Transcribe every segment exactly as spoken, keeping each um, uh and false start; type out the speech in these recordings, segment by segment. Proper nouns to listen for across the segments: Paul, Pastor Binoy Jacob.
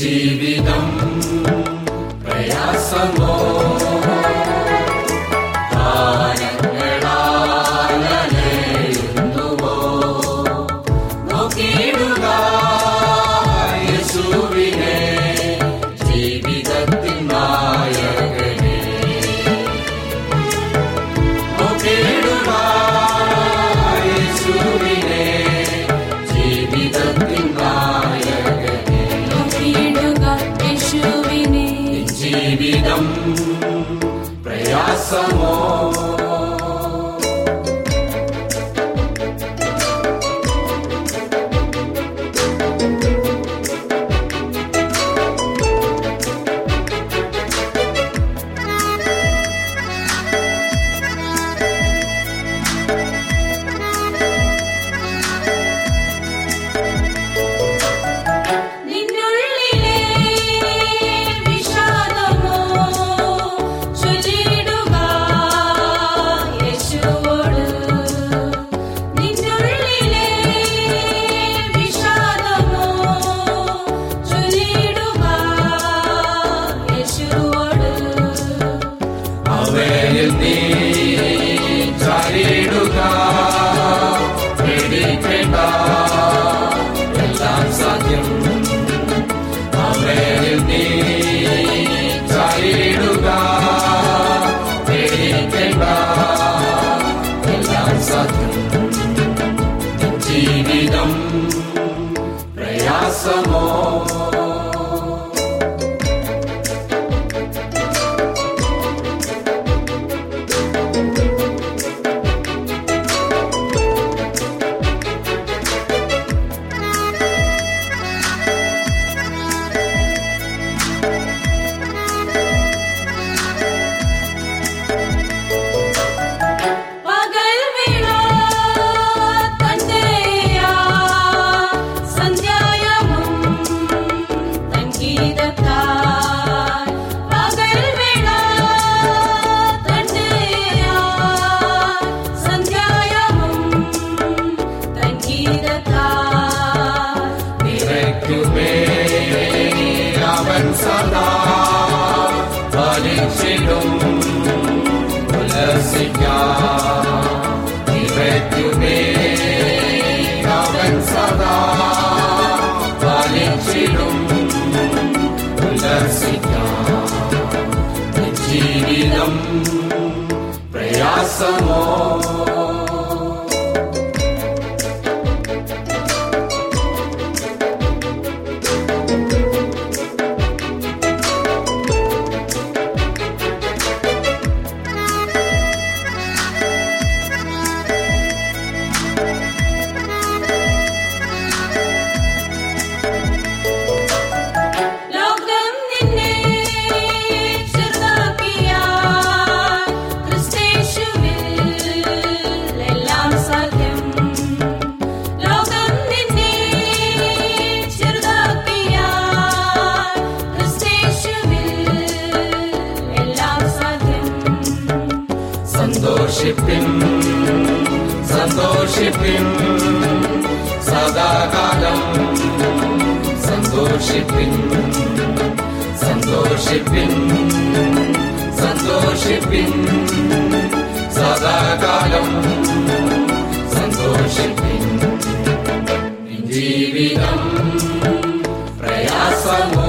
ജീവിതം പ്രയാസമോ പ്രയാസമോ. സന്തോഷിപ്പിൻ സന്തോഷിപ്പിൻ സദാകാലം സന്തോഷിപ്പിൻ ജീവിതം പ്രയാസമോ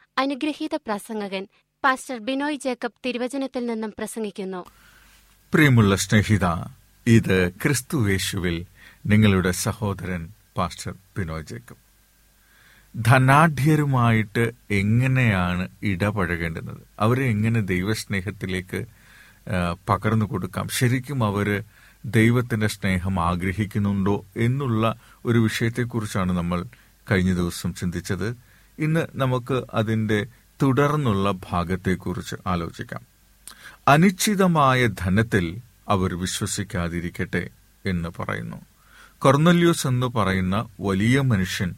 അനുഗ്രഹീത പ്രസംഗകൻ പാസ്റ്റർ ബിനോയ് ജേക്കബ് തിരുവചനത്തിൽ നിന്നും പ്രസംഗിക്കുന്നു. പ്രിയമുള്ള സ്നേഹിത, ഇത് ക്രിസ്തുയേശുവിൽ നിങ്ങളുടെ സഹോദരൻ പാസ്റ്റർ ബിനോയ് ജേക്കബ്. ധനാഢ്യരുമായിട്ട് എങ്ങനെയാണ് ഇടപഴകേണ്ടുന്നത്? അവരെ എങ്ങനെ ദൈവസ്നേഹത്തിലേക്ക് പകർന്നു കൊടുക്കാം? ശരിക്കും അവർ ദൈവത്തിൻ്റെ സ്നേഹം ആഗ്രഹിക്കുന്നുണ്ടോ എന്നുള്ള ഒരു വിഷയത്തെക്കുറിച്ചാണ് നമ്മൾ കഴിഞ്ഞ ദിവസം ചിന്തിച്ചത്. ഇന്ന് നമുക്ക് അതിൻ്റെ തുടർന്നുള്ള ഭാഗത്തെക്കുറിച്ച് ആലോചിക്കാം. അനിശ്ചിതമായ ധനത്തിൽ അവർ വിശ്വസിക്കാതിരിക്കട്ടെ എന്ന് പറയുന്നു. കൊർന്നല്യൂസ് എന്ന് പറയുന്ന വലിയ മനുഷ്യൻ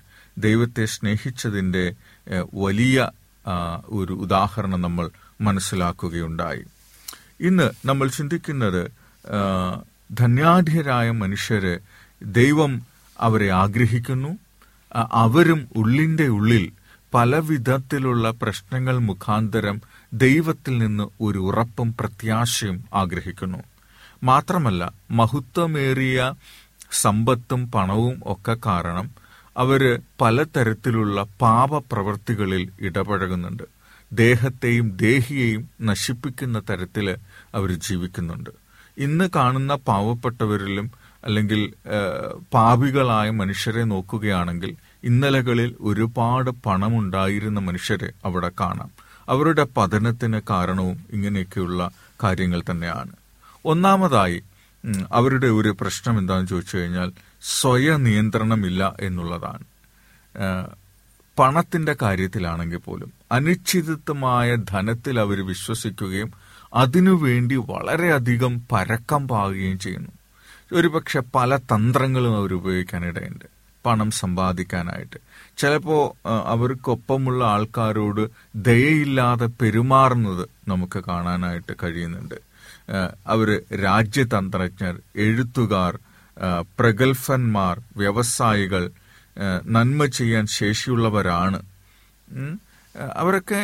ദൈവത്തെ സ്നേഹിച്ചതിൻ്റെ വലിയ ഒരു ഉദാഹരണം നമ്മൾ മനസ്സിലാക്കുകയുണ്ടായി. ഇന്ന് നമ്മൾ ചിന്തിക്കുന്നത് ധന്യാഢ്യരായ മനുഷ്യരെ ദൈവം അവരെ ആഗ്രഹിക്കുന്നു. അവരും ഉള്ളിൻ്റെ ഉള്ളിൽ പലവിധത്തിലുള്ള പ്രശ്നങ്ങൾ മുഖാന്തരം ദൈവത്തിൽ നിന്ന് ഒരു ഉറപ്പും പ്രത്യാശയും ആഗ്രഹിക്കുന്നു. മാത്രമല്ല, മഹത്വമേറിയ സമ്പത്തും പണവും ഒക്കെ കാരണം അവർ പലതരത്തിലുള്ള പാപപ്രവൃത്തികളിൽ ഇടപഴകുന്നുണ്ട്. ദേഹത്തെയും ദേഹിയെയും നശിപ്പിക്കുന്ന തരത്തിൽ അവർ ജീവിക്കുന്നുണ്ട്. ഇന്ന് കാണുന്ന പാവപ്പെട്ടവരിലും അല്ലെങ്കിൽ പാപികളായ മനുഷ്യരെ നോക്കുകയാണെങ്കിൽ ഇന്നലകളിൽ ഒരുപാട് പണമുണ്ടായിരുന്ന മനുഷ്യരെ അവിടെ കാണാം. അവരുടെ പതനത്തിന് കാരണവും ഇങ്ങനെയൊക്കെയുള്ള കാര്യങ്ങൾ തന്നെയാണ്. ഒന്നാമതായി അവരുടെ ഒരു പ്രശ്നം എന്താണെന്ന് ചോദിച്ചു കഴിഞ്ഞാൽ സ്വയനിയന്ത്രണമില്ല എന്നുള്ളതാണ്. പണത്തിൻ്റെ കാര്യത്തിലാണെങ്കിൽ പോലും അനിശ്ചിതത്വമായ ധനത്തിൽ അവർ വിശ്വസിക്കുകയും അതിനുവേണ്ടി വളരെയധികം പരക്കം പാകുകയും ചെയ്യുന്നു. ഒരുപക്ഷെ പല തന്ത്രങ്ങളും അവർ ഉപയോഗിക്കാനിടയുണ്ട് പണം സമ്പാദിക്കാനായിട്ട്. ചിലപ്പോൾ അവർക്കൊപ്പമുള്ള ആൾക്കാരോട് ദയയില്ലാതെ പെരുമാറുന്നത് നമുക്ക് കാണാനായിട്ട് കഴിയുന്നുണ്ട്. അവർ രാജ്യതന്ത്രജ്ഞർ, എഴുത്തുകാർ, പ്രഗത്ഭന്മാർ, വ്യവസായികൾ, നന്മ ചെയ്യാൻ ശേഷിയുള്ളവരാണ്. അവരൊക്കെ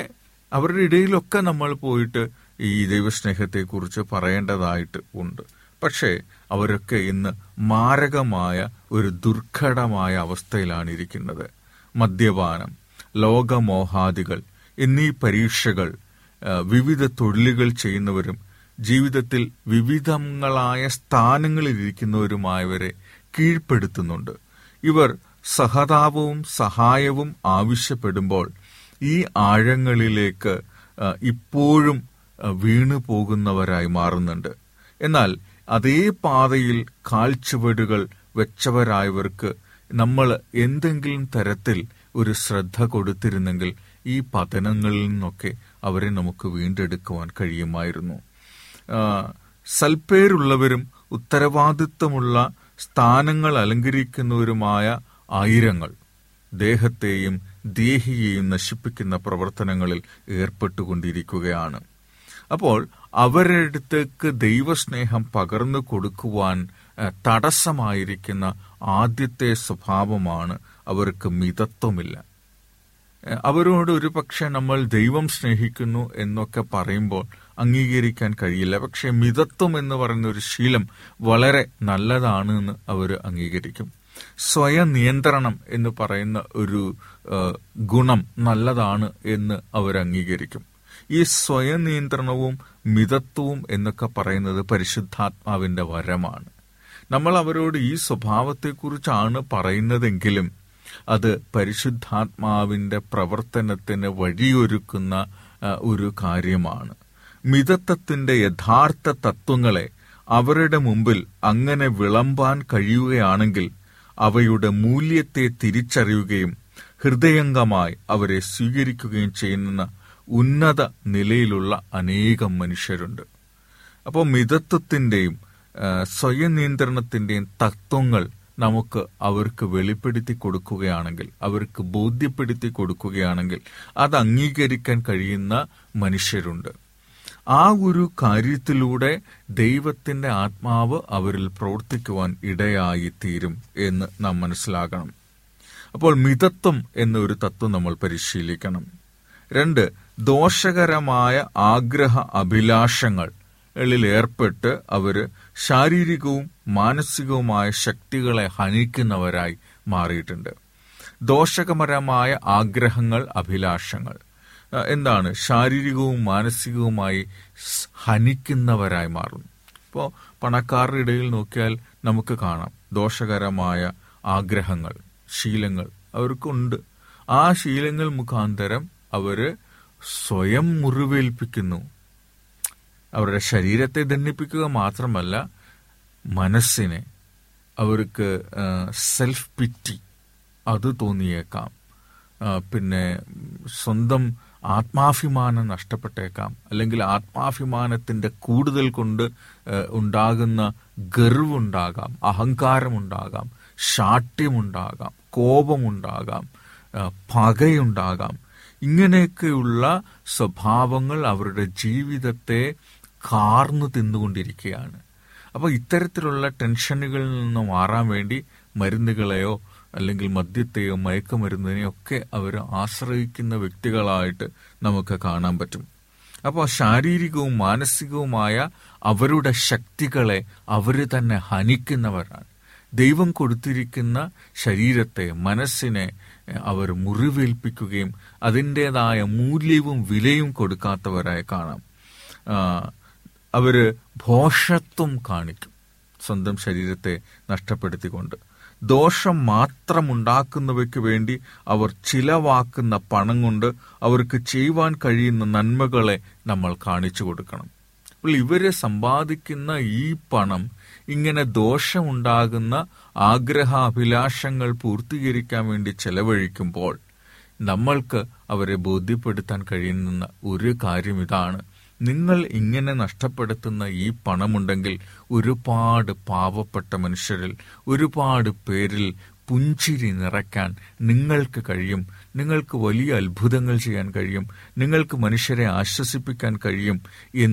അവരുടെ ഇടയിലൊക്കെ നമ്മൾ പോയിട്ട് ഈ ദൈവസ്നേഹത്തെക്കുറിച്ച് പറയേണ്ടതായിട്ട് ഉണ്ട്. പക്ഷേ അവരൊക്കെ ഇന്ന് മാരകമായ ഒരു ദുർഘടമായ അവസ്ഥയിലാണ് ഇരിക്കുന്നത്. മദ്യപാനം, ലോകമോഹാദികൾ എന്നീ പരീക്ഷകൾ, വിവിധ തൊഴിലുകൾ ചെയ്യുന്നവരും ജീവിതത്തിൽ വിവിധങ്ങളായ സ്ഥാനങ്ങളിലിരിക്കുന്നവരുമായവരെ കീഴ്പ്പെടുത്തുന്നുണ്ട്. ഇവർ സഹതാപവും സഹായവും ആവശ്യപ്പെടുമ്പോൾ ഈ ആഴങ്ങളിലേക്ക് ഇപ്പോഴും വീണു പോകുന്നവരായി മാറുന്നുണ്ട്. എന്നാൽ അതേ പാതയിൽ കാൽച്ചുവടുകൾ വെച്ചവരായവർക്ക് നമ്മൾ എന്തെങ്കിലും തരത്തിൽ ഒരു ശ്രദ്ധ കൊടുത്തിരുന്നെങ്കിൽ ഈ പതനങ്ങളിൽ നിന്നൊക്കെ അവരെ നമുക്ക് വീണ്ടെടുക്കുവാൻ കഴിയുമായിരുന്നു. സൽപ്പേരുള്ളവരും ഉത്തരവാദിത്വമുള്ള സ്ഥാനങ്ങൾ അലങ്കരിക്കുന്നവരുമായ ആയിരങ്ങൾ ദേഹത്തെയും ദേഹിയെയും നശിപ്പിക്കുന്ന പ്രവർത്തനങ്ങളിൽ ഏർപ്പെട്ടുകൊണ്ടിരിക്കുകയാണ്. അപ്പോൾ അവരടുത്തേക്ക് ദൈവസ്നേഹം പകർന്നു കൊടുക്കുവാൻ തടസ്സമായിരിക്കുന്ന ആദ്യത്തെ സ്വഭാവമാണ് അവർക്ക് മിതത്വമില്ല. അവരോട് ഒരു പക്ഷെ നമ്മൾ ദൈവം സ്നേഹിക്കുന്നു എന്നൊക്കെ പറയുമ്പോൾ അംഗീകരിക്കാൻ കഴിയില്ല. പക്ഷെ മിതത്വം എന്ന് പറയുന്ന ഒരു ശീലം വളരെ നല്ലതാണ് എന്ന് അവർ അംഗീകരിക്കും. സ്വയനിയന്ത്രണം എന്ന് പറയുന്ന ഒരു ഗുണം നല്ലതാണ് എന്ന് അവർ അംഗീകരിക്കും. ഈ സ്വയനിയന്ത്രണവും മിതത്വവും എന്നൊക്കെ പറയുന്നത് പരിശുദ്ധാത്മാവിൻ്റെ വരമാണ്. നമ്മൾ അവരോട് ഈ സ്വഭാവത്തെക്കുറിച്ചാണ് പറയുന്നതെങ്കിലും അത് പരിശുദ്ധാത്മാവിൻ്റെ പ്രവർത്തനത്തിന് വഴിയൊരുക്കുന്ന ഒരു കാര്യമാണ്. മിതത്വത്തിൻ്റെ യഥാർത്ഥ തത്വങ്ങളെ അവരുടെ മുമ്പിൽ അങ്ങനെ വിളമ്പാൻ കഴിയുകയാണെങ്കിൽ അവയുടെ മൂല്യത്തെ തിരിച്ചറിയുകയും ഹൃദയംഗമായി അവരെ സ്വീകരിക്കുകയും ചെയ്യുന്ന ഉന്നത നിലയിലുള്ള അനേകം മനുഷ്യരുണ്ട്. അപ്പോൾ മിതത്വത്തിൻ്റെയും സ്വയനിയന്ത്രണത്തിൻ്റെയും തത്വങ്ങൾ നമുക്ക് അവർക്ക് വെളിപ്പെടുത്തി കൊടുക്കുകയാണെങ്കിൽ, അവർക്ക് ബോധ്യപ്പെടുത്തി കൊടുക്കുകയാണെങ്കിൽ അത് അംഗീകരിക്കാൻ കഴിയുന്ന മനുഷ്യരുണ്ട്. ആ ഒരു കാര്യത്തിലൂടെ ദൈവത്തിൻ്റെ ആത്മാവ് അവരിൽ പ്രവർത്തിക്കുവാൻ ഇടയായി തീരും എന്ന് നാം മനസ്സിലാക്കണം. അപ്പോൾ മിതത്വം എന്നൊരു തത്വം നമ്മൾ പരിശീലിക്കണം. രണ്ട്, ദോഷകരമായ ആഗ്രഹ അഭിലാഷങ്ങളിൽ ഏർപ്പെട്ട് അവർ ശാരീരികവും മാനസികവുമായ ശക്തികളെ ഹനിക്കുന്നവരായി മാറിയിട്ടുണ്ട്. ദോഷകരമായ ആഗ്രഹങ്ങൾ, അഭിലാഷങ്ങൾ എന്താണ്? ശാരീരികവും മാനസികവുമായി ഹനിക്കുന്നവരായി മാറും. ഇപ്പോൾ പണക്കാരുടെ ഇടയിൽ നോക്കിയാൽ നമുക്ക് കാണാം ദോഷകരമായ ആഗ്രഹങ്ങൾ, ശീലങ്ങൾ അവർക്കുണ്ട്. ആ ശീലങ്ങൾ മുഖാന്തരം അവർ സ്വയം മുറിവേൽപ്പിക്കുന്നു. അവരുടെ ശരീരത്തെ ദണ്ഡിപ്പിക്കുക മാത്രമല്ല, മനസ്സിനെ അവർക്ക് സെൽഫ് പിറ്റി അത് തോന്നിയേക്കാം. പിന്നെ സ്വന്തം ആത്മാഭിമാനം നഷ്ടപ്പെട്ടേക്കാം. അല്ലെങ്കിൽ ആത്മാഭിമാനത്തിൻ്റെ കൂടുതൽ കൊണ്ട് ഉണ്ടാകുന്ന ഗർവുണ്ടാകാം, അഹങ്കാരമുണ്ടാകാം, ശാഠ്യമുണ്ടാകാം, കോപമുണ്ടാകാം, പകയുണ്ടാകാം. ഇങ്ങനെയൊക്കെയുള്ള സ്വഭാവങ്ങൾ അവരുടെ ജീവിതത്തെ കാർന്നു തിന്നുകൊണ്ടിരിക്കുകയാണ്. അപ്പോൾ ഇത്തരത്തിലുള്ള ടെൻഷനുകളിൽ നിന്ന് മാറാൻ വേണ്ടി മരുന്നുകളെയോ അല്ലെങ്കിൽ മദ്യത്തെയോ മയക്കുമരുന്നിനെയോ ഒക്കെ അവർ ആശ്രയിക്കുന്ന വ്യക്തികളായിട്ട് നമുക്ക് കാണാൻ പറ്റും. അപ്പോൾ ശാരീരികവും മാനസികവുമായ അവരുടെ ശക്തികളെ അവർ തന്നെ ഹനിക്കുന്നവരാണ്. ദൈവം കൊടുത്തിരിക്കുന്ന ശരീരത്തെ, മനസ്സിനെ അവർ മുറിവേൽപ്പിക്കുകയും അതിൻ്റേതായ മൂല്യവും വിലയും കൊടുക്കാത്തവരായി കാണാം. അവർ ഭോഷത്വം കാണിക്കും സ്വന്തം ശരീരത്തെ നഷ്ടപ്പെടുത്തിക്കൊണ്ട്. ദോഷം മാത്രമുണ്ടാക്കുന്നവയ്ക്ക് വേണ്ടി അവർ ചിലവാക്കുന്ന പണം കൊണ്ട് അവർക്ക് ചെയ്യുവാൻ കഴിയുന്ന നന്മകളെ നമ്മൾ കാണിച്ചു കൊടുക്കണം. അപ്പോൾ ഇവരെ സമ്പാദിക്കുന്ന ഈ പണം ഇങ്ങനെ ദോഷമുണ്ടാകുന്ന ആഗ്രഹാഭിലാഷങ്ങൾ പൂർത്തീകരിക്കാൻ വേണ്ടി ചെലവഴിക്കുമ്പോൾ നമ്മൾക്ക് അവരെ ബോധ്യപ്പെടുത്താൻ കഴിയുന്ന ഒരു കാര്യം ഇതാണ്: നിങ്ങൾ ഇങ്ങനെ നഷ്ടപ്പെടുത്തുന്ന ഈ പണമുണ്ടെങ്കിൽ ഒരുപാട് പാവപ്പെട്ട മനുഷ്യരിൽ, ഒരുപാട് പേരിൽ പുഞ്ചിരി നിറയ്ക്കാൻ നിങ്ങൾക്ക് കഴിയും, നിങ്ങൾക്ക് വലിയ അത്ഭുതങ്ങൾ ചെയ്യാൻ കഴിയും, നിങ്ങൾക്ക് മനുഷ്യരെ ആശ്വസിപ്പിക്കാൻ കഴിയും, എൻ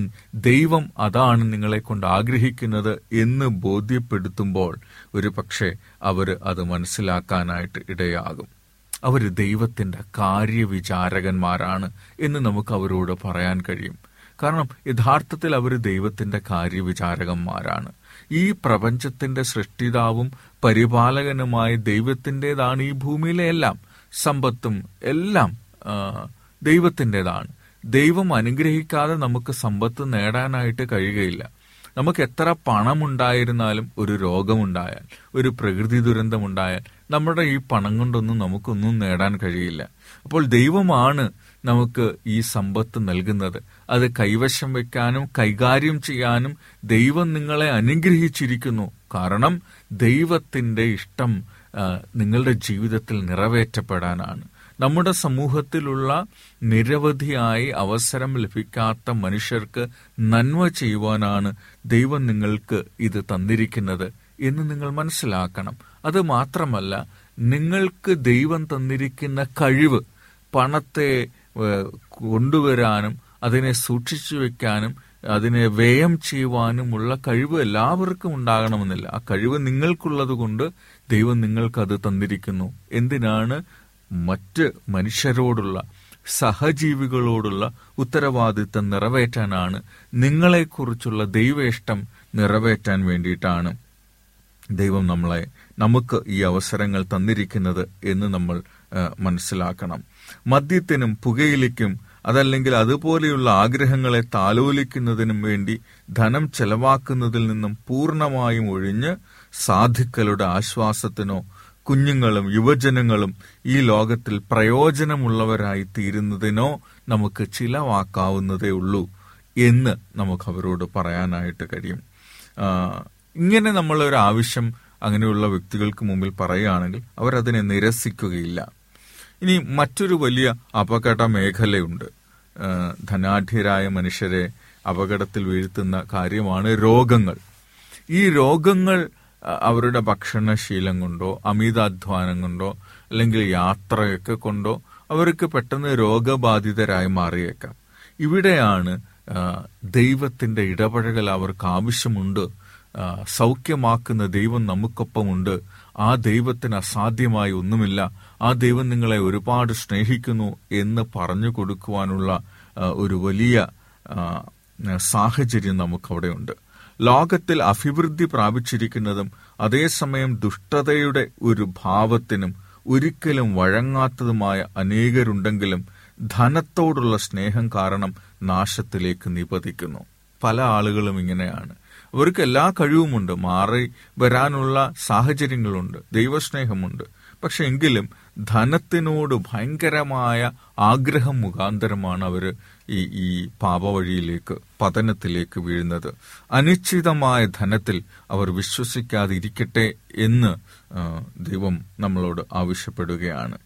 ദൈവം അതാണ് നിങ്ങളെ കൊണ്ട് ആഗ്രഹിക്കുന്നത് എന്ന് ബോധ്യപ്പെടുത്തുമ്പോൾ ഒരു പക്ഷേ അവർ അത് മനസ്സിലാക്കാനായിട്ട് ഇടയാകും. അവർ ദൈവത്തിൻ്റെ കാര്യവിചാരകന്മാരാണ് എന്ന് നമുക്ക് അവരോട് പറയാൻ കഴിയും. കാരണം യഥാർത്ഥത്തിൽ അവർ ദൈവത്തിൻ്റെ കാര്യവിചാരകന്മാരാണ്. ഈ പ്രപഞ്ചത്തിൻ്റെ സൃഷ്ടിതാവും പരിപാലകനുമായ ദൈവത്തിൻ്റേതാണ് ഈ ഭൂമിയിലെ എല്ലാം. സമ്പത്തും എല്ലാം ദൈവത്തിൻ്റേതാണ്. ദൈവം അനുഗ്രഹിക്കാതെ നമുക്ക് സമ്പത്ത് നേടാനായിട്ട് കഴിയുകയില്ല. നമുക്ക് എത്ര പണമുണ്ടായിരുന്നാലും ഒരു രോഗമുണ്ടായാൽ, ഒരു പ്രകൃതി ദുരന്തമുണ്ടായാൽ നമ്മുടെ ഈ പണം കൊണ്ടൊന്നും നമുക്കൊന്നും നേടാൻ കഴിയില്ല. അപ്പോൾ ദൈവമാണ് നമുക്ക് ഈ സമ്പത്ത് നൽകുന്നത്. അത് കൈവശം വയ്ക്കാനും കൈകാര്യം ചെയ്യാനും ദൈവം നിങ്ങളെ അനുഗ്രഹിച്ചിരിക്കുന്നു. കാരണം ദൈവത്തിൻ്റെ ഇഷ്ടം നിങ്ങളുടെ ജീവിതത്തിൽ നിറവേറ്റപ്പെടാനാണ്. നമ്മുടെ സമൂഹത്തിലുള്ള നിരവധിയായി അവസരം ലഭിക്കാത്ത മനുഷ്യർക്ക് നന്മ ചെയ്യുവാനാണ് ദൈവം നിങ്ങൾക്ക് ഇത് തന്നിരിക്കുന്നത് എന്ന് നിങ്ങൾ മനസ്സിലാക്കണം. അത് മാത്രമല്ല, നിങ്ങൾക്ക് ദൈവം തന്നിരിക്കുന്ന കഴിവ് പണത്തെ കൊണ്ടുവരാനും അതിനെ സൂക്ഷിച്ചു വെക്കാനും അതിനെ വ്യയം ചെയ്യുവാനുമുള്ള കഴിവ് എല്ലാവർക്കും ഉണ്ടാകണമെന്നില്ല. ആ കഴിവ് നിങ്ങൾക്കുള്ളത് കൊണ്ട് ദൈവം നിങ്ങൾക്കത് തന്നിരിക്കുന്നു. എന്തിനാണ് മറ്റ് മനുഷ്യരോടുള്ള സഹജീവികളോടുള്ള ഉത്തരവാദിത്തം നിറവേറ്റാനാണ്, നിങ്ങളെക്കുറിച്ചുള്ള ദൈവേഷ്ടം നിറവേറ്റാൻ വേണ്ടിയിട്ടാണ് ദൈവം നമ്മളെ നമുക്ക് ഈ അവസരങ്ങൾ തന്നിരിക്കുന്നത് എന്ന് നമ്മൾ മനസ്സിലാക്കണം. മദ്യത്തിനും പുകയിലേക്കും അതല്ലെങ്കിൽ അതുപോലെയുള്ള ആഗ്രഹങ്ങളെ താലോലിക്കുന്നതിനും വേണ്ടി ധനം ചെലവാക്കുന്നതിൽ നിന്നും പൂർണ്ണമായും ഒഴിഞ്ഞ് സാധുക്കളുടെ ആശ്വാസത്തിനോ കുഞ്ഞുങ്ങളും യുവജനങ്ങളും ഈ ലോകത്തിൽ പ്രയോജനമുള്ളവരായി തീരുന്നതിനോ നമുക്ക് ചിലവാക്കാവുന്നതേ ഉള്ളൂ എന്ന് നമുക്ക് അവരോട് പറയാനായിട്ട് കഴിയും. ഇങ്ങനെ നമ്മളൊരു ആവശ്യം അങ്ങനെയുള്ള വ്യക്തികൾക്ക് മുമ്പിൽ പറയുകയാണെങ്കിൽ അവരതിനെ നിരസിക്കുകയില്ല. ഇനി മറ്റൊരു വലിയ അപകട മേഖലയുണ്ട്. ധനാഢ്യരായ മനുഷ്യരെ അപകടത്തിൽ വീഴ്ത്തുന്ന കാര്യമാണ് രോഗങ്ങൾ. ഈ രോഗങ്ങൾ അവരുടെ ഭക്ഷണശീലം കൊണ്ടോ അമിതാധ്വാനം കൊണ്ടോ അല്ലെങ്കിൽ യാത്രയൊക്കെ കൊണ്ടോ അവർക്ക് പെട്ടെന്ന് രോഗബാധിതരായി മാറിയേക്കാം. ഇവിടെയാണ് ദൈവത്തിൻ്റെ ഇടപഴകൽ അവർക്ക് ആവശ്യമുണ്ട്. സൗഖ്യമാക്കുന്ന ദൈവം നമുക്കൊപ്പമുണ്ട്. ആ ദൈവത്തിന് അസാധ്യമായി ഒന്നുമില്ല. ആ ദൈവം നിങ്ങളെ ഒരുപാട് സ്നേഹിക്കുന്നു എന്ന് പറഞ്ഞു കൊടുക്കുവാനുള്ള ഒരു വലിയ സാഹചര്യം നമുക്കവിടെയുണ്ട്. ലോകത്തിൽ അഭിവൃദ്ധി പ്രാപിച്ചിരിക്കുന്നതും അതേസമയം ദുഷ്ടതയുടെ ഒരു ഭാവത്തിനും ഒരിക്കലും വഴങ്ങാത്തതുമായ അനേകരുണ്ടെങ്കിലും ധനത്തോടുള്ള സ്നേഹം കാരണം നാശത്തിലേക്ക് നിപതിക്കുന്നു. പല ആളുകളും ഇങ്ങനെയാണ്. അവർക്ക് എല്ലാ കഴിവുമുണ്ട്, മാറി വരാനുള്ള സാഹചര്യങ്ങളുണ്ട്, ദൈവസ്നേഹമുണ്ട്. പക്ഷെ എങ്കിലും ധനത്തിനോട് ഭയങ്കരമായ ആഗ്രഹം മുഖാന്തരമാണ് അവർ ഈ ഈ പാപവഴിയിലേക്ക് പതനത്തിലേക്ക് വീഴുന്നത്. അനിശ്ചിതമായ ധനത്തിൽ അവർ വിശ്വസിക്കാതിരിക്കട്ടെ എന്ന് ദൈവം നമ്മളോട് ആവശ്യപ്പെടുകയാണ്.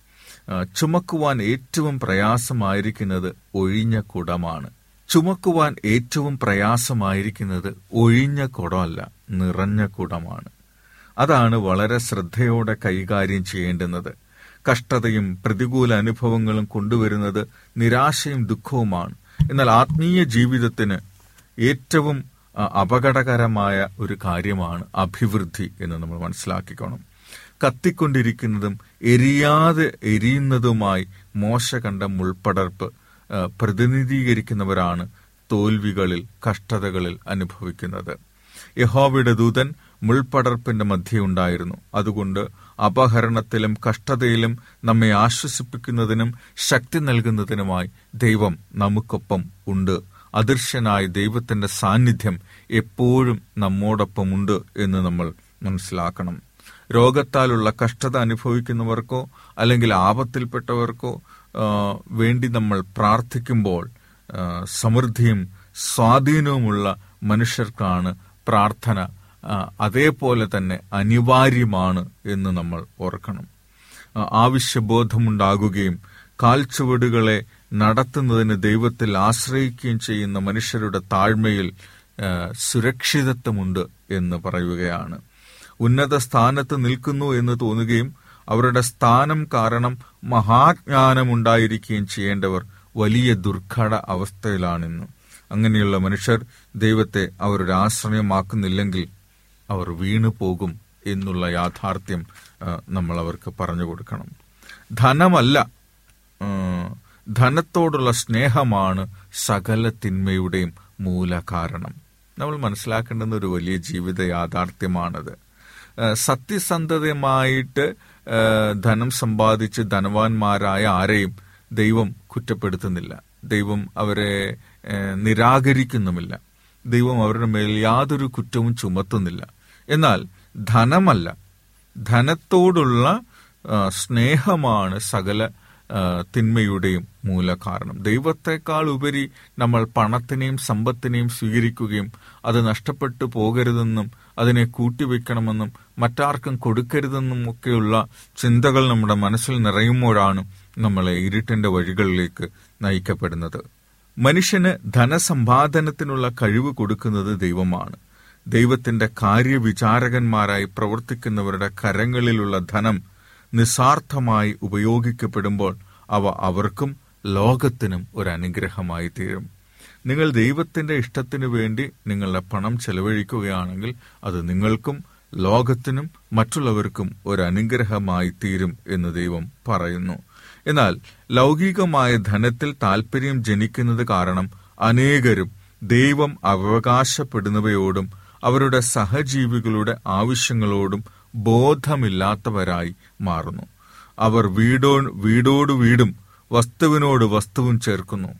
ചുമക്കുവാൻ ഏറ്റവും പ്രയാസമായിരിക്കുന്നത് ഒഴിഞ്ഞ കുടമാണ്. ചുമക്കുവാൻ ഏറ്റവും പ്രയാസമായിരിക്കുന്നത് ഒഴിഞ്ഞ കുടമല്ല, നിറഞ്ഞ കുടമാണ്. അതാണ് വളരെ ശ്രദ്ധയോടെ കൈകാര്യം ചെയ്യേണ്ടുന്നത്. കഷ്ടതയും പ്രതികൂല അനുഭവങ്ങളും കൊണ്ടുവരുന്നത് നിരാശയും ദുഃഖവുമാണ്. എന്നാൽ ആത്മീയ ജീവിതത്തിന് ഏറ്റവും അപകടകരമായ ഒരു കാര്യമാണ് അഭിവൃദ്ധി എന്ന് നമ്മൾ മനസ്സിലാക്കിക്കോണം. കത്തിക്കൊണ്ടിരിക്കുന്നതും എരിയാതെ എരിയുന്നതുമായി മോശ കണ്ട മുൾപ്പടർപ്പ് പ്രതിനിധീകരിക്കുന്നവരാണ് തോൽവികളിൽ കഷ്ടതകളിൽ അനുഭവിക്കുന്നത്. യഹോവയുടെ ദൂതൻ മുൾപടർപ്പിന്റെ മധ്യേ ഉണ്ടായിരുന്നു. അതുകൊണ്ട് അപഹരണത്തിലും കഷ്ടതയിലും നമ്മെ ആശ്വസിപ്പിക്കുന്നതിനും ശക്തി നൽകുന്നതിനുമായി ദൈവം നമുക്കൊപ്പം ഉണ്ട്. അദൃശ്യനായ ദൈവത്തിന്റെ സാന്നിധ്യം എപ്പോഴും നമ്മോടൊപ്പമുണ്ട് എന്ന് നമ്മൾ മനസ്സിലാക്കണം. രോഗത്താലുള്ള കഷ്ടത അനുഭവിക്കുന്നവർക്കോ അല്ലെങ്കിൽ ആപത്തിൽപ്പെട്ടവർക്കോ വേണ്ടി നമ്മൾ പ്രാർത്ഥിക്കുമ്പോൾ സമൃദ്ധിയും സ്വാധീനവുമുള്ള മനുഷ്യർക്കാണ് പ്രാർത്ഥന അതേപോലെ തന്നെ അനിവാര്യമാണ് എന്ന് നമ്മൾ ഓർക്കണം. ആവശ്യബോധമുണ്ടാകുകയും കാൽച്ചുവടുകളെ നടത്തുന്നതിന് ദൈവത്തിൽ ആശ്രയിക്കുകയും ചെയ്യുന്ന മനുഷ്യരുടെ താഴ്മയിൽ സുരക്ഷിതത്വമുണ്ട് എന്ന് പറയുകയാണ്. ഉന്നത സ്ഥാനത്ത് നിൽക്കുന്നു എന്ന് തോന്നുകയും അവരുടെ സ്ഥാനം കാരണം മഹാജ്ഞാനമുണ്ടായിരിക്കുകയും ചെയ്യേണ്ടവർ വലിയ ദുർഘട അവസ്ഥയിലാണെന്ന്. അങ്ങനെയുള്ള മനുഷ്യർ ദൈവത്തെ അവരുടെ ആശ്രയമാക്കുന്നില്ലെങ്കിൽ അവർ വീണു പോകും എന്നുള്ള യാഥാർത്ഥ്യം നമ്മൾ അവർക്ക് പറഞ്ഞു കൊടുക്കണം. ധനമല്ല, ധനത്തോടുള്ള സ്നേഹമാണ് സകല തിന്മയുടെയും മൂലകാരണം. നമ്മൾ മനസ്സിലാക്കേണ്ടുന്ന ഒരു വലിയ ജീവിത യാഥാർത്ഥ്യമാണത്. സത്യസന്ധതയുമായിട്ട് ധനം സമ്പാദിച്ച് ധനവാന്മാരായ ആരെയും ദൈവം കുറ്റപ്പെടുത്തുന്നില്ല. ദൈവം അവരെ നിരാകരിക്കുന്നുമില്ല. ദൈവം അവരുടെ മേൽ യാതൊരു കുറ്റവും ചുമത്തുന്നില്ല. എന്നാൽ ധനമല്ല, ധനത്തോടുള്ള സ്നേഹമാണ് സകല തിന്മയുടെയും മൂലകാരണം. ദൈവത്തെക്കാൾ ഉപരി നമ്മൾ പണത്തിനെയും സമ്പത്തിനെയും സ്വീകരിക്കുകയും അത് നഷ്ടപ്പെട്ടു പോകരുതെന്നും അതിനെ കൂട്ടിവെക്കണമെന്നും മറ്റാർക്കും കൊടുക്കരുതെന്നും ഒക്കെയുള്ള ചിന്തകൾ നമ്മുടെ മനസ്സിൽ നിറയുമ്പോഴാണ് നമ്മളെ ഇരുട്ടിൻ്റെ വഴികളിലേക്ക് നയിക്കപ്പെടുന്നത്. മനുഷ്യന് ധനസമ്പാദനത്തിനുള്ള കഴിവ് കൊടുക്കുന്നത് ദൈവമാണ്. ദൈവത്തിൻ്റെ കാര്യവിചാരകന്മാരായി പ്രവർത്തിക്കുന്നവരുടെ കരങ്ങളിലുള്ള ധനം നിസ്സാർത്ഥമായി ഉപയോഗിക്കപ്പെടുമ്പോൾ അവ അവർക്കും ലോകത്തിനും ഒരു അനുഗ്രഹമായി തീരും. നിങ്ങൾ ദൈവത്തിൻ്റെ ഇഷ്ടത്തിനു വേണ്ടി നിങ്ങളുടെ പണം ചെലവഴിക്കുകയാണെങ്കിൽ അത് നിങ്ങൾക്കും ലോകത്തിനും മറ്റുള്ളവർക്കും ഒരു അനുഗ്രഹമായി തീരും എന്ന് ദൈവം പറയുന്നു. എന്നാൽ ലൗകികമായ ധനത്തിൽ താൽപ്പര്യം ജനിക്കുന്നത് കാരണം അനേകരും ദൈവം അവകാശപ്പെടുന്നവയോടും അവരുടെ സഹജീവികളുടെ ആവശ്യങ്ങളോടും ബോധമില്ലാത്തവരായി മാറുന്നു. അവർ വീടോ വീടോടു വീടും വസ്തുവിനോട് വസ്തുവും ചേർക്കുന്നു.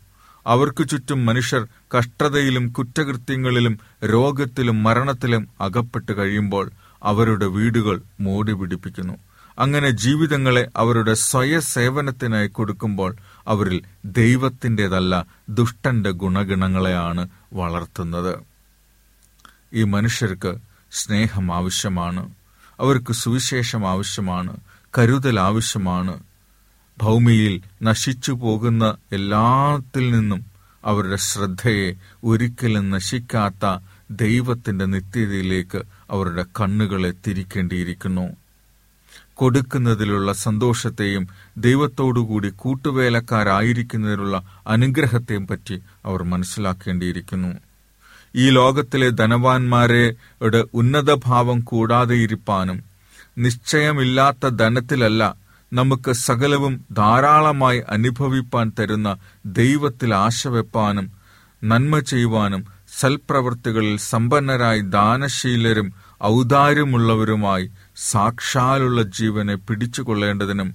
അവർക്ക് ചുറ്റും മനുഷ്യർ കഷ്ടതയിലും കുറ്റകൃത്യങ്ങളിലും രോഗത്തിലും മരണത്തിലും അകപ്പെട്ട് കഴിയുമ്പോൾ അവരുടെ വീടുകൾ മോടി പിടിപ്പിക്കുന്നു. അങ്ങനെ ജീവിതങ്ങളെ അവരുടെ സ്വയസേവനത്തിനായി കൊടുക്കുമ്പോൾ അവരിൽ ദൈവത്തിൻ്റെതല്ല ദുഷ്ടന്റെ ഗുണഗണങ്ങളെയാണ് വളർത്തുന്നത്. ഈ മനുഷ്യർക്ക് സ്നേഹം ആവശ്യമാണ്, അവർക്ക് സുവിശേഷം ആവശ്യമാണ്, കരുതൽ ആവശ്യമാണ്. ഭൂമിയിൽ നശിച്ചു പോകുന്ന എല്ലാത്തിൽ നിന്നും അവരുടെ ശ്രദ്ധയെ ഒരിക്കലും നശിക്കാത്ത ദൈവത്തിൻ്റെ നിത്യതയിലേക്ക് അവരുടെ കണ്ണുകളെ തിരിക്കേണ്ടിയിരിക്കുന്നു. കൊടുക്കുന്നതിലുള്ള സന്തോഷത്തെയും ദൈവത്തോടുകൂടി കൂട്ടുവേലക്കാരായിരിക്കുന്നതിനുള്ള അനുഗ്രഹത്തെയും പറ്റി അവർ മനസ്സിലാക്കേണ്ടിയിരിക്കുന്നു. ഈ ലോകത്തിലെ ധനവാന്മാരുടെ ഉന്നതഭാവം കൂടാതെ ഇരിപ്പാനും നിശ്ചയമില്ലാത്ത ധനത്തിലല്ല, നമുക്ക് സകലവും ധാരാളമായി അനുഭവിപ്പാൻ തരുന്ന ദൈവത്തിൽ ആശ വെപ്പാനും നന്മ ചെയ്യുവാനും സൽപ്രവൃത്തികളിൽ സമ്പന്നരായി ദാനശീലരും ഔദാര്യമുള്ളവരുമായി സാക്ഷാലുള്ള ജീവനെ പിടിച്ചുകൊള്ളേണ്ടതിനും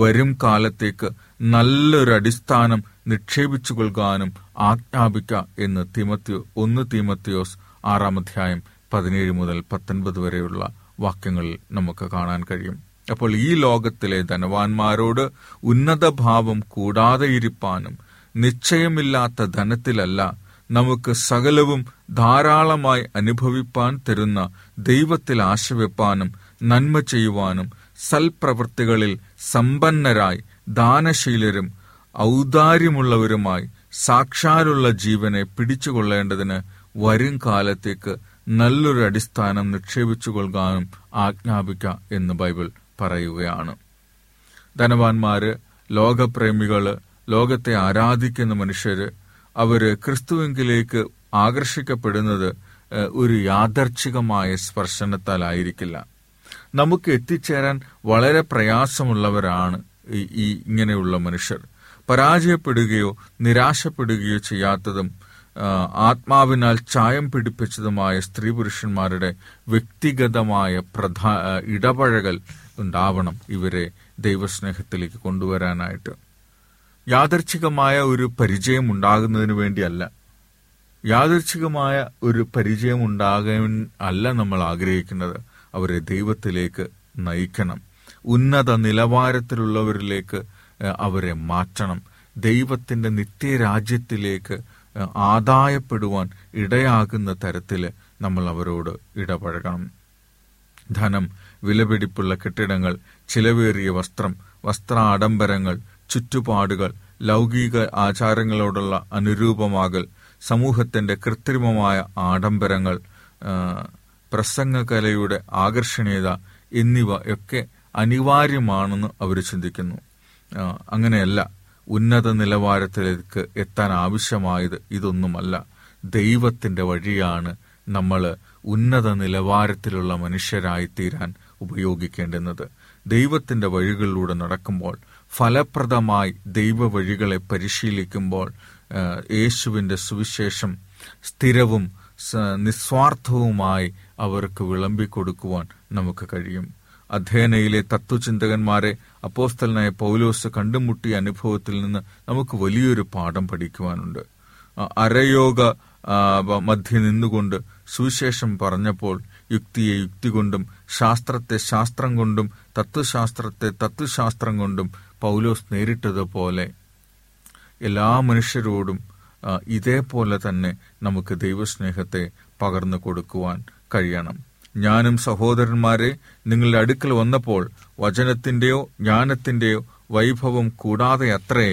വരും കാലത്തേക്ക് നല്ലൊരു അടിസ്ഥാനം നിക്ഷേപിച്ചു കൊള്ളുവാനും ആജ്ഞാപിക്ക എന്ന് തിമോത്തി ഒന്ന് തിമോത്തിയോസ് ആറാം അധ്യായം പതിനേഴ് മുതൽ പത്തൊൻപത് വരെയുള്ള വാക്യങ്ങളിൽ നമുക്ക് കാണാൻ കഴിയും. അപ്പോൾ ഈ ലോകത്തിലെ ധനവാന്മാരോട് ഉന്നതഭാവം കൂടാതെ ഇരിപ്പാനും നിശ്ചയമില്ലാത്ത ധനത്തിലല്ല, നമുക്ക് സകലവും ധാരാളമായി അനുഭവിപ്പാൻ തരുന്ന ദൈവത്തിൽ ആശവെപ്പാനും നന്മ ചെയ്യുവാനും സൽപ്രവൃത്തികളിൽ സമ്പന്നരായി ദാനശീലരും ഔദാര്യമുള്ളവരുമായി സാക്ഷാലുള്ള ജീവനെ പിടിച്ചുകൊള്ളേണ്ടതിന് വരും കാലത്തേക്ക് നല്ലൊരു അടിസ്ഥാനം നിക്ഷേപിച്ചു കൊള്ളുവാനും ആജ്ഞാപിക്ക എന്ന് ബൈബിൾ പറയുകയാണ്. ധനവാന്മാര്, ലോകപ്രേമികള്, ലോകത്തെ ആരാധിക്കുന്ന മനുഷ്യര്, അവര് ക്രിസ്തുവിലേക്ക് ആകർഷിക്കപ്പെടുന്നത് ഒരു യാദർച്ഛികമായ സ്പർശനത്താലായിരിക്കില്ല. നമുക്ക് എത്തിച്ചേരാൻ വളരെ പ്രയാസമുള്ളവരാണ് ഈ ഇങ്ങനെയുള്ള മനുഷ്യർ. പരാജയപ്പെടുകയോ നിരാശപ്പെടുകയോ ചെയ്യാത്തതും ആത്മാവിനാൽ ചായം പിടിപ്പിച്ചതുമായ സ്ത്രീ പുരുഷന്മാരുടെ വ്യക്തിഗതമായ പ്രധാ ഇടപഴകൽ ഉണ്ടാവണം ഇവരെ ദൈവസ്നേഹത്തിലേക്ക് കൊണ്ടുവരാനായിട്ട്. യാദർച്ഛികമായ ഒരു പരിചയം ഉണ്ടാകുന്നതിന് വേണ്ടിയല്ല, യാദർച്ഛികമായ ഒരു പരിചയം ഉണ്ടാകാൻ അല്ല നമ്മൾ ആഗ്രഹിക്കുന്നത്. അവരെ ദൈവത്തിലേക്ക് നയിക്കണം, ഉന്നത നിലവാരത്തിലുള്ളവരിലേക്ക് അവരെ മാറ്റണം, ദൈവത്തിൻ്റെ നിത്യരാജ്യത്തിലേക്ക് ആദായപ്പെടുവാൻ ഇടയാകുന്ന തരത്തിൽ നമ്മൾ അവരോട് ഇടപഴകണം. ധനം, വിലപിടിപ്പുള്ള കെട്ടിടങ്ങൾ, ചിലവേറിയ വസ്ത്രം, വസ്ത്രാഡംബരങ്ങൾ, ചുറ്റുപാടുകൾ, ലൗകിക ആചാരങ്ങളോടുള്ള അനുരൂപമാകൽ, സമൂഹത്തിൻ്റെ കൃത്രിമമായ ആഡംബരങ്ങൾ, പ്രസംഗകലയുടെ ആകർഷണീയത എന്നിവ ഒക്കെ അനിവാര്യമാണെന്ന് അവർ ചിന്തിക്കുന്നു. അങ്ങനെയല്ല, ഉന്നത നിലവാരത്തിലേക്ക് എത്താൻ ആവശ്യമായത് ഇതൊന്നുമല്ല. ദൈവത്തിൻ്റെ വഴിയാണ് നമ്മൾ ഉന്നത നിലവാരത്തിലുള്ള മനുഷ്യരായി തീരാൻ ഉപയോഗിക്കേണ്ടുന്നത്. ദൈവത്തിൻ്റെ വഴികളിലൂടെ നടക്കുമ്പോൾ, ഫലപ്രദമായി ദൈവ വഴികളെ പരിശീലിക്കുമ്പോൾ, യേശുവിൻ്റെ സുവിശേഷം സ്ഥിരവും നിസ്വാർത്ഥവുമായി അവർക്ക് വിളമ്പിക്കൊടുക്കുവാൻ നമുക്ക് കഴിയും. അഥേനയിലെ തത്വചിന്തകന്മാരെ അപ്പോസ്തലനായ പൗലോസ് കണ്ടുമുട്ടിയ അനുഭവത്തിൽ നിന്ന് നമുക്ക് വലിയൊരു പാഠം പഠിക്കുവാനുണ്ട്. അരയോഗ മധ്യ നിന്നുകൊണ്ട് സുവിശേഷം പറഞ്ഞപ്പോൾ യുക്തിയെ യുക്തി കൊണ്ടും ശാസ്ത്രത്തെ ശാസ്ത്രം കൊണ്ടും തത്വശാസ്ത്രത്തെ തത്വശാസ്ത്രം കൊണ്ടും പൗലോസ് നേരിട്ടതുപോലെ എല്ലാ മനുഷ്യരോടും ഇതേപോലെ തന്നെ നമുക്ക് ദൈവസ്നേഹത്തെ പകർന്നു കൊടുക്കുവാൻ കഴിയണം. ഞാനും സഹോദരന്മാരെ നിങ്ങളുടെ അടുക്കൽ വന്നപ്പോൾ വചനത്തിൻ്റെയോ ജ്ഞാനത്തിൻ്റെയോ വൈഭവം കൂടാതെ അത്രേ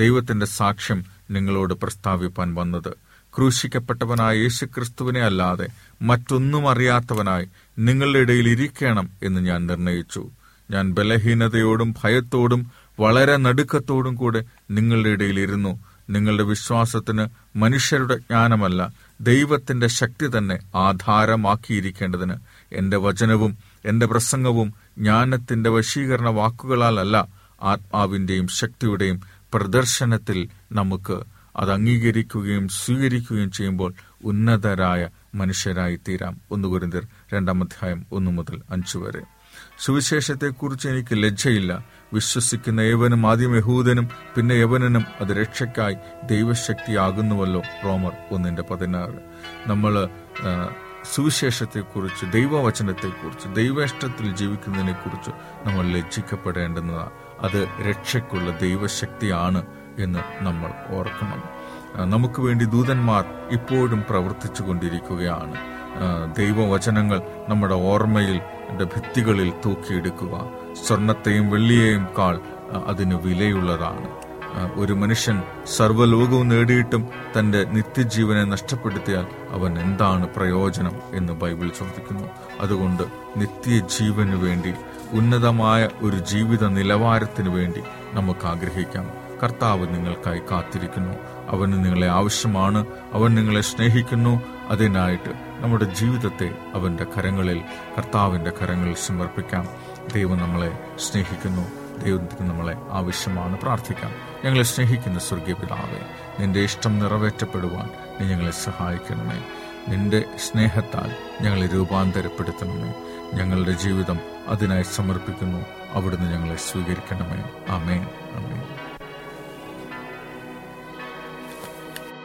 ദൈവത്തിൻ്റെ സാക്ഷ്യം നിങ്ങളോട് പ്രസ്താവിപ്പാൻ വന്നത്. ക്രൂശിക്കപ്പെട്ടവനായ യേശുക്രിസ്തുവിനെ അല്ലാതെ മറ്റൊന്നും അറിയാത്തവനായി നിങ്ങളുടെ ഇടയിൽ ഇരിക്കണം എന്ന് ഞാൻ നിർണയിച്ചു. ഞാൻ ബലഹീനതയോടും ഭയത്തോടും വളരെ നടുക്കത്തോടും കൂടെ നിങ്ങളുടെ ഇടയിൽ ഇരുന്നു. നിങ്ങളുടെ വിശ്വാസത്തിന് മനുഷ്യരുടെ ജ്ഞാനമല്ല, ദൈവത്തിന്റെ ശക്തി തന്നെ ആധാരമാക്കിയിരിക്കേണ്ടതിന് എന്റെ വചനവും എന്റെ പ്രസംഗവും ജ്ഞാനത്തിന്റെ വശീകരണ വാക്കുകളാലല്ല, ആത്മാവിന്റെയും ശക്തിയുടെയും പ്രദർശനത്തിൽ നമുക്ക് അത് അംഗീകരിക്കുകയും സ്വീകരിക്കുകയും ചെയ്യുമ്പോൾ ഉന്നതരായ മനുഷ്യരായി തീരാം. ഒന്ന് കൊരിന്ത്യർ രണ്ടാം അധ്യായം ഒന്ന് മുതൽ അഞ്ച് വരെ. സുവിശേഷത്തെക്കുറിച്ച് എനിക്ക് ലജ്ജയില്ല. വിശ്വസിക്കുന്ന ഏവനും ആദ്യം യഹൂദനും പിന്നെ യവനനും അത് രക്ഷയ്ക്കായി ദൈവശക്തിയാകുന്നുവല്ലോ. റോമർ ഒന്നിന്റെ പതിനാറ്. നമ്മൾ സുവിശേഷത്തെക്കുറിച്ച്, ദൈവവചനത്തെക്കുറിച്ച്, ദൈവേഷ്ടത്തിൽ ജീവിക്കുന്നതിനെക്കുറിച്ച് നമ്മൾ ലജ്ജിക്കപ്പെടേണ്ടുന്നതാണ്. അത് രക്ഷയ്ക്കുള്ള ദൈവശക്തിയാണ് എന്ന് നമ്മൾ ഓർക്കണം. നമുക്ക് വേണ്ടി ദൂതന്മാർ ഇപ്പോഴും പ്രവർത്തിച്ചു കൊണ്ടിരിക്കുകയാണ്. ദൈവവചനങ്ങൾ നമ്മുടെ ഓർമ്മയിൽ ഭിത്തികളിൽ തൂക്കിയെടുക്കുക. സ്വർണത്തെയും വെള്ളിയെയും കാൾ അതിന് വിലയുള്ളതാണ്. ഒരു മനുഷ്യൻ സർവ്വലോകവും നേടിയിട്ടും തൻ്റെ നിത്യജീവനെ നഷ്ടപ്പെടുത്തിയാൽ അവൻ എന്താണ് പ്രയോജനം എന്ന് ബൈബിൾ ചോദിക്കുന്നു. അതുകൊണ്ട് നിത്യജീവന് വേണ്ടി, ഉന്നതമായ ഒരു ജീവിത നിലവാരത്തിന് വേണ്ടി നമുക്ക് ആഗ്രഹിക്കാം. കർത്താവ് നിങ്ങൾക്കായി കാത്തിരിക്കുന്നു. അവന് നിങ്ങളെ ആവശ്യമാണ്. അവൻ നിങ്ങളെ സ്നേഹിക്കുന്നു. അതിനായിട്ട് നമ്മുടെ ജീവിതത്തെ അവൻ്റെ കരങ്ങളിൽ, കർത്താവിൻ്റെ കരങ്ങളിൽ സമർപ്പിക്കാം. ദൈവം നമ്മളെ സ്നേഹിക്കുന്നു. ദൈവത്തിന് നമ്മളെ ആവശ്യമാണ്. പ്രാർത്ഥിക്കാം. ഞങ്ങളെ സ്നേഹിക്കുന്ന സ്വർഗീയ പിതാവേ, നിന്റെ ഇഷ്ടം നിറവേറ്റപ്പെടുവാൻ നീ ഞങ്ങളെ സഹായിക്കണമേ. നിന്റെ സ്നേഹത്താൽ ഞങ്ങളെ രൂപാന്തരപ്പെടുത്തണമേ. ഞങ്ങളുടെ ജീവിതം അതിനായി സമർപ്പിക്കുന്നു. അവിടുന്ന് ഞങ്ങളെ സ്വീകരിക്കണമേ. ആമേൻ, ആമേൻ.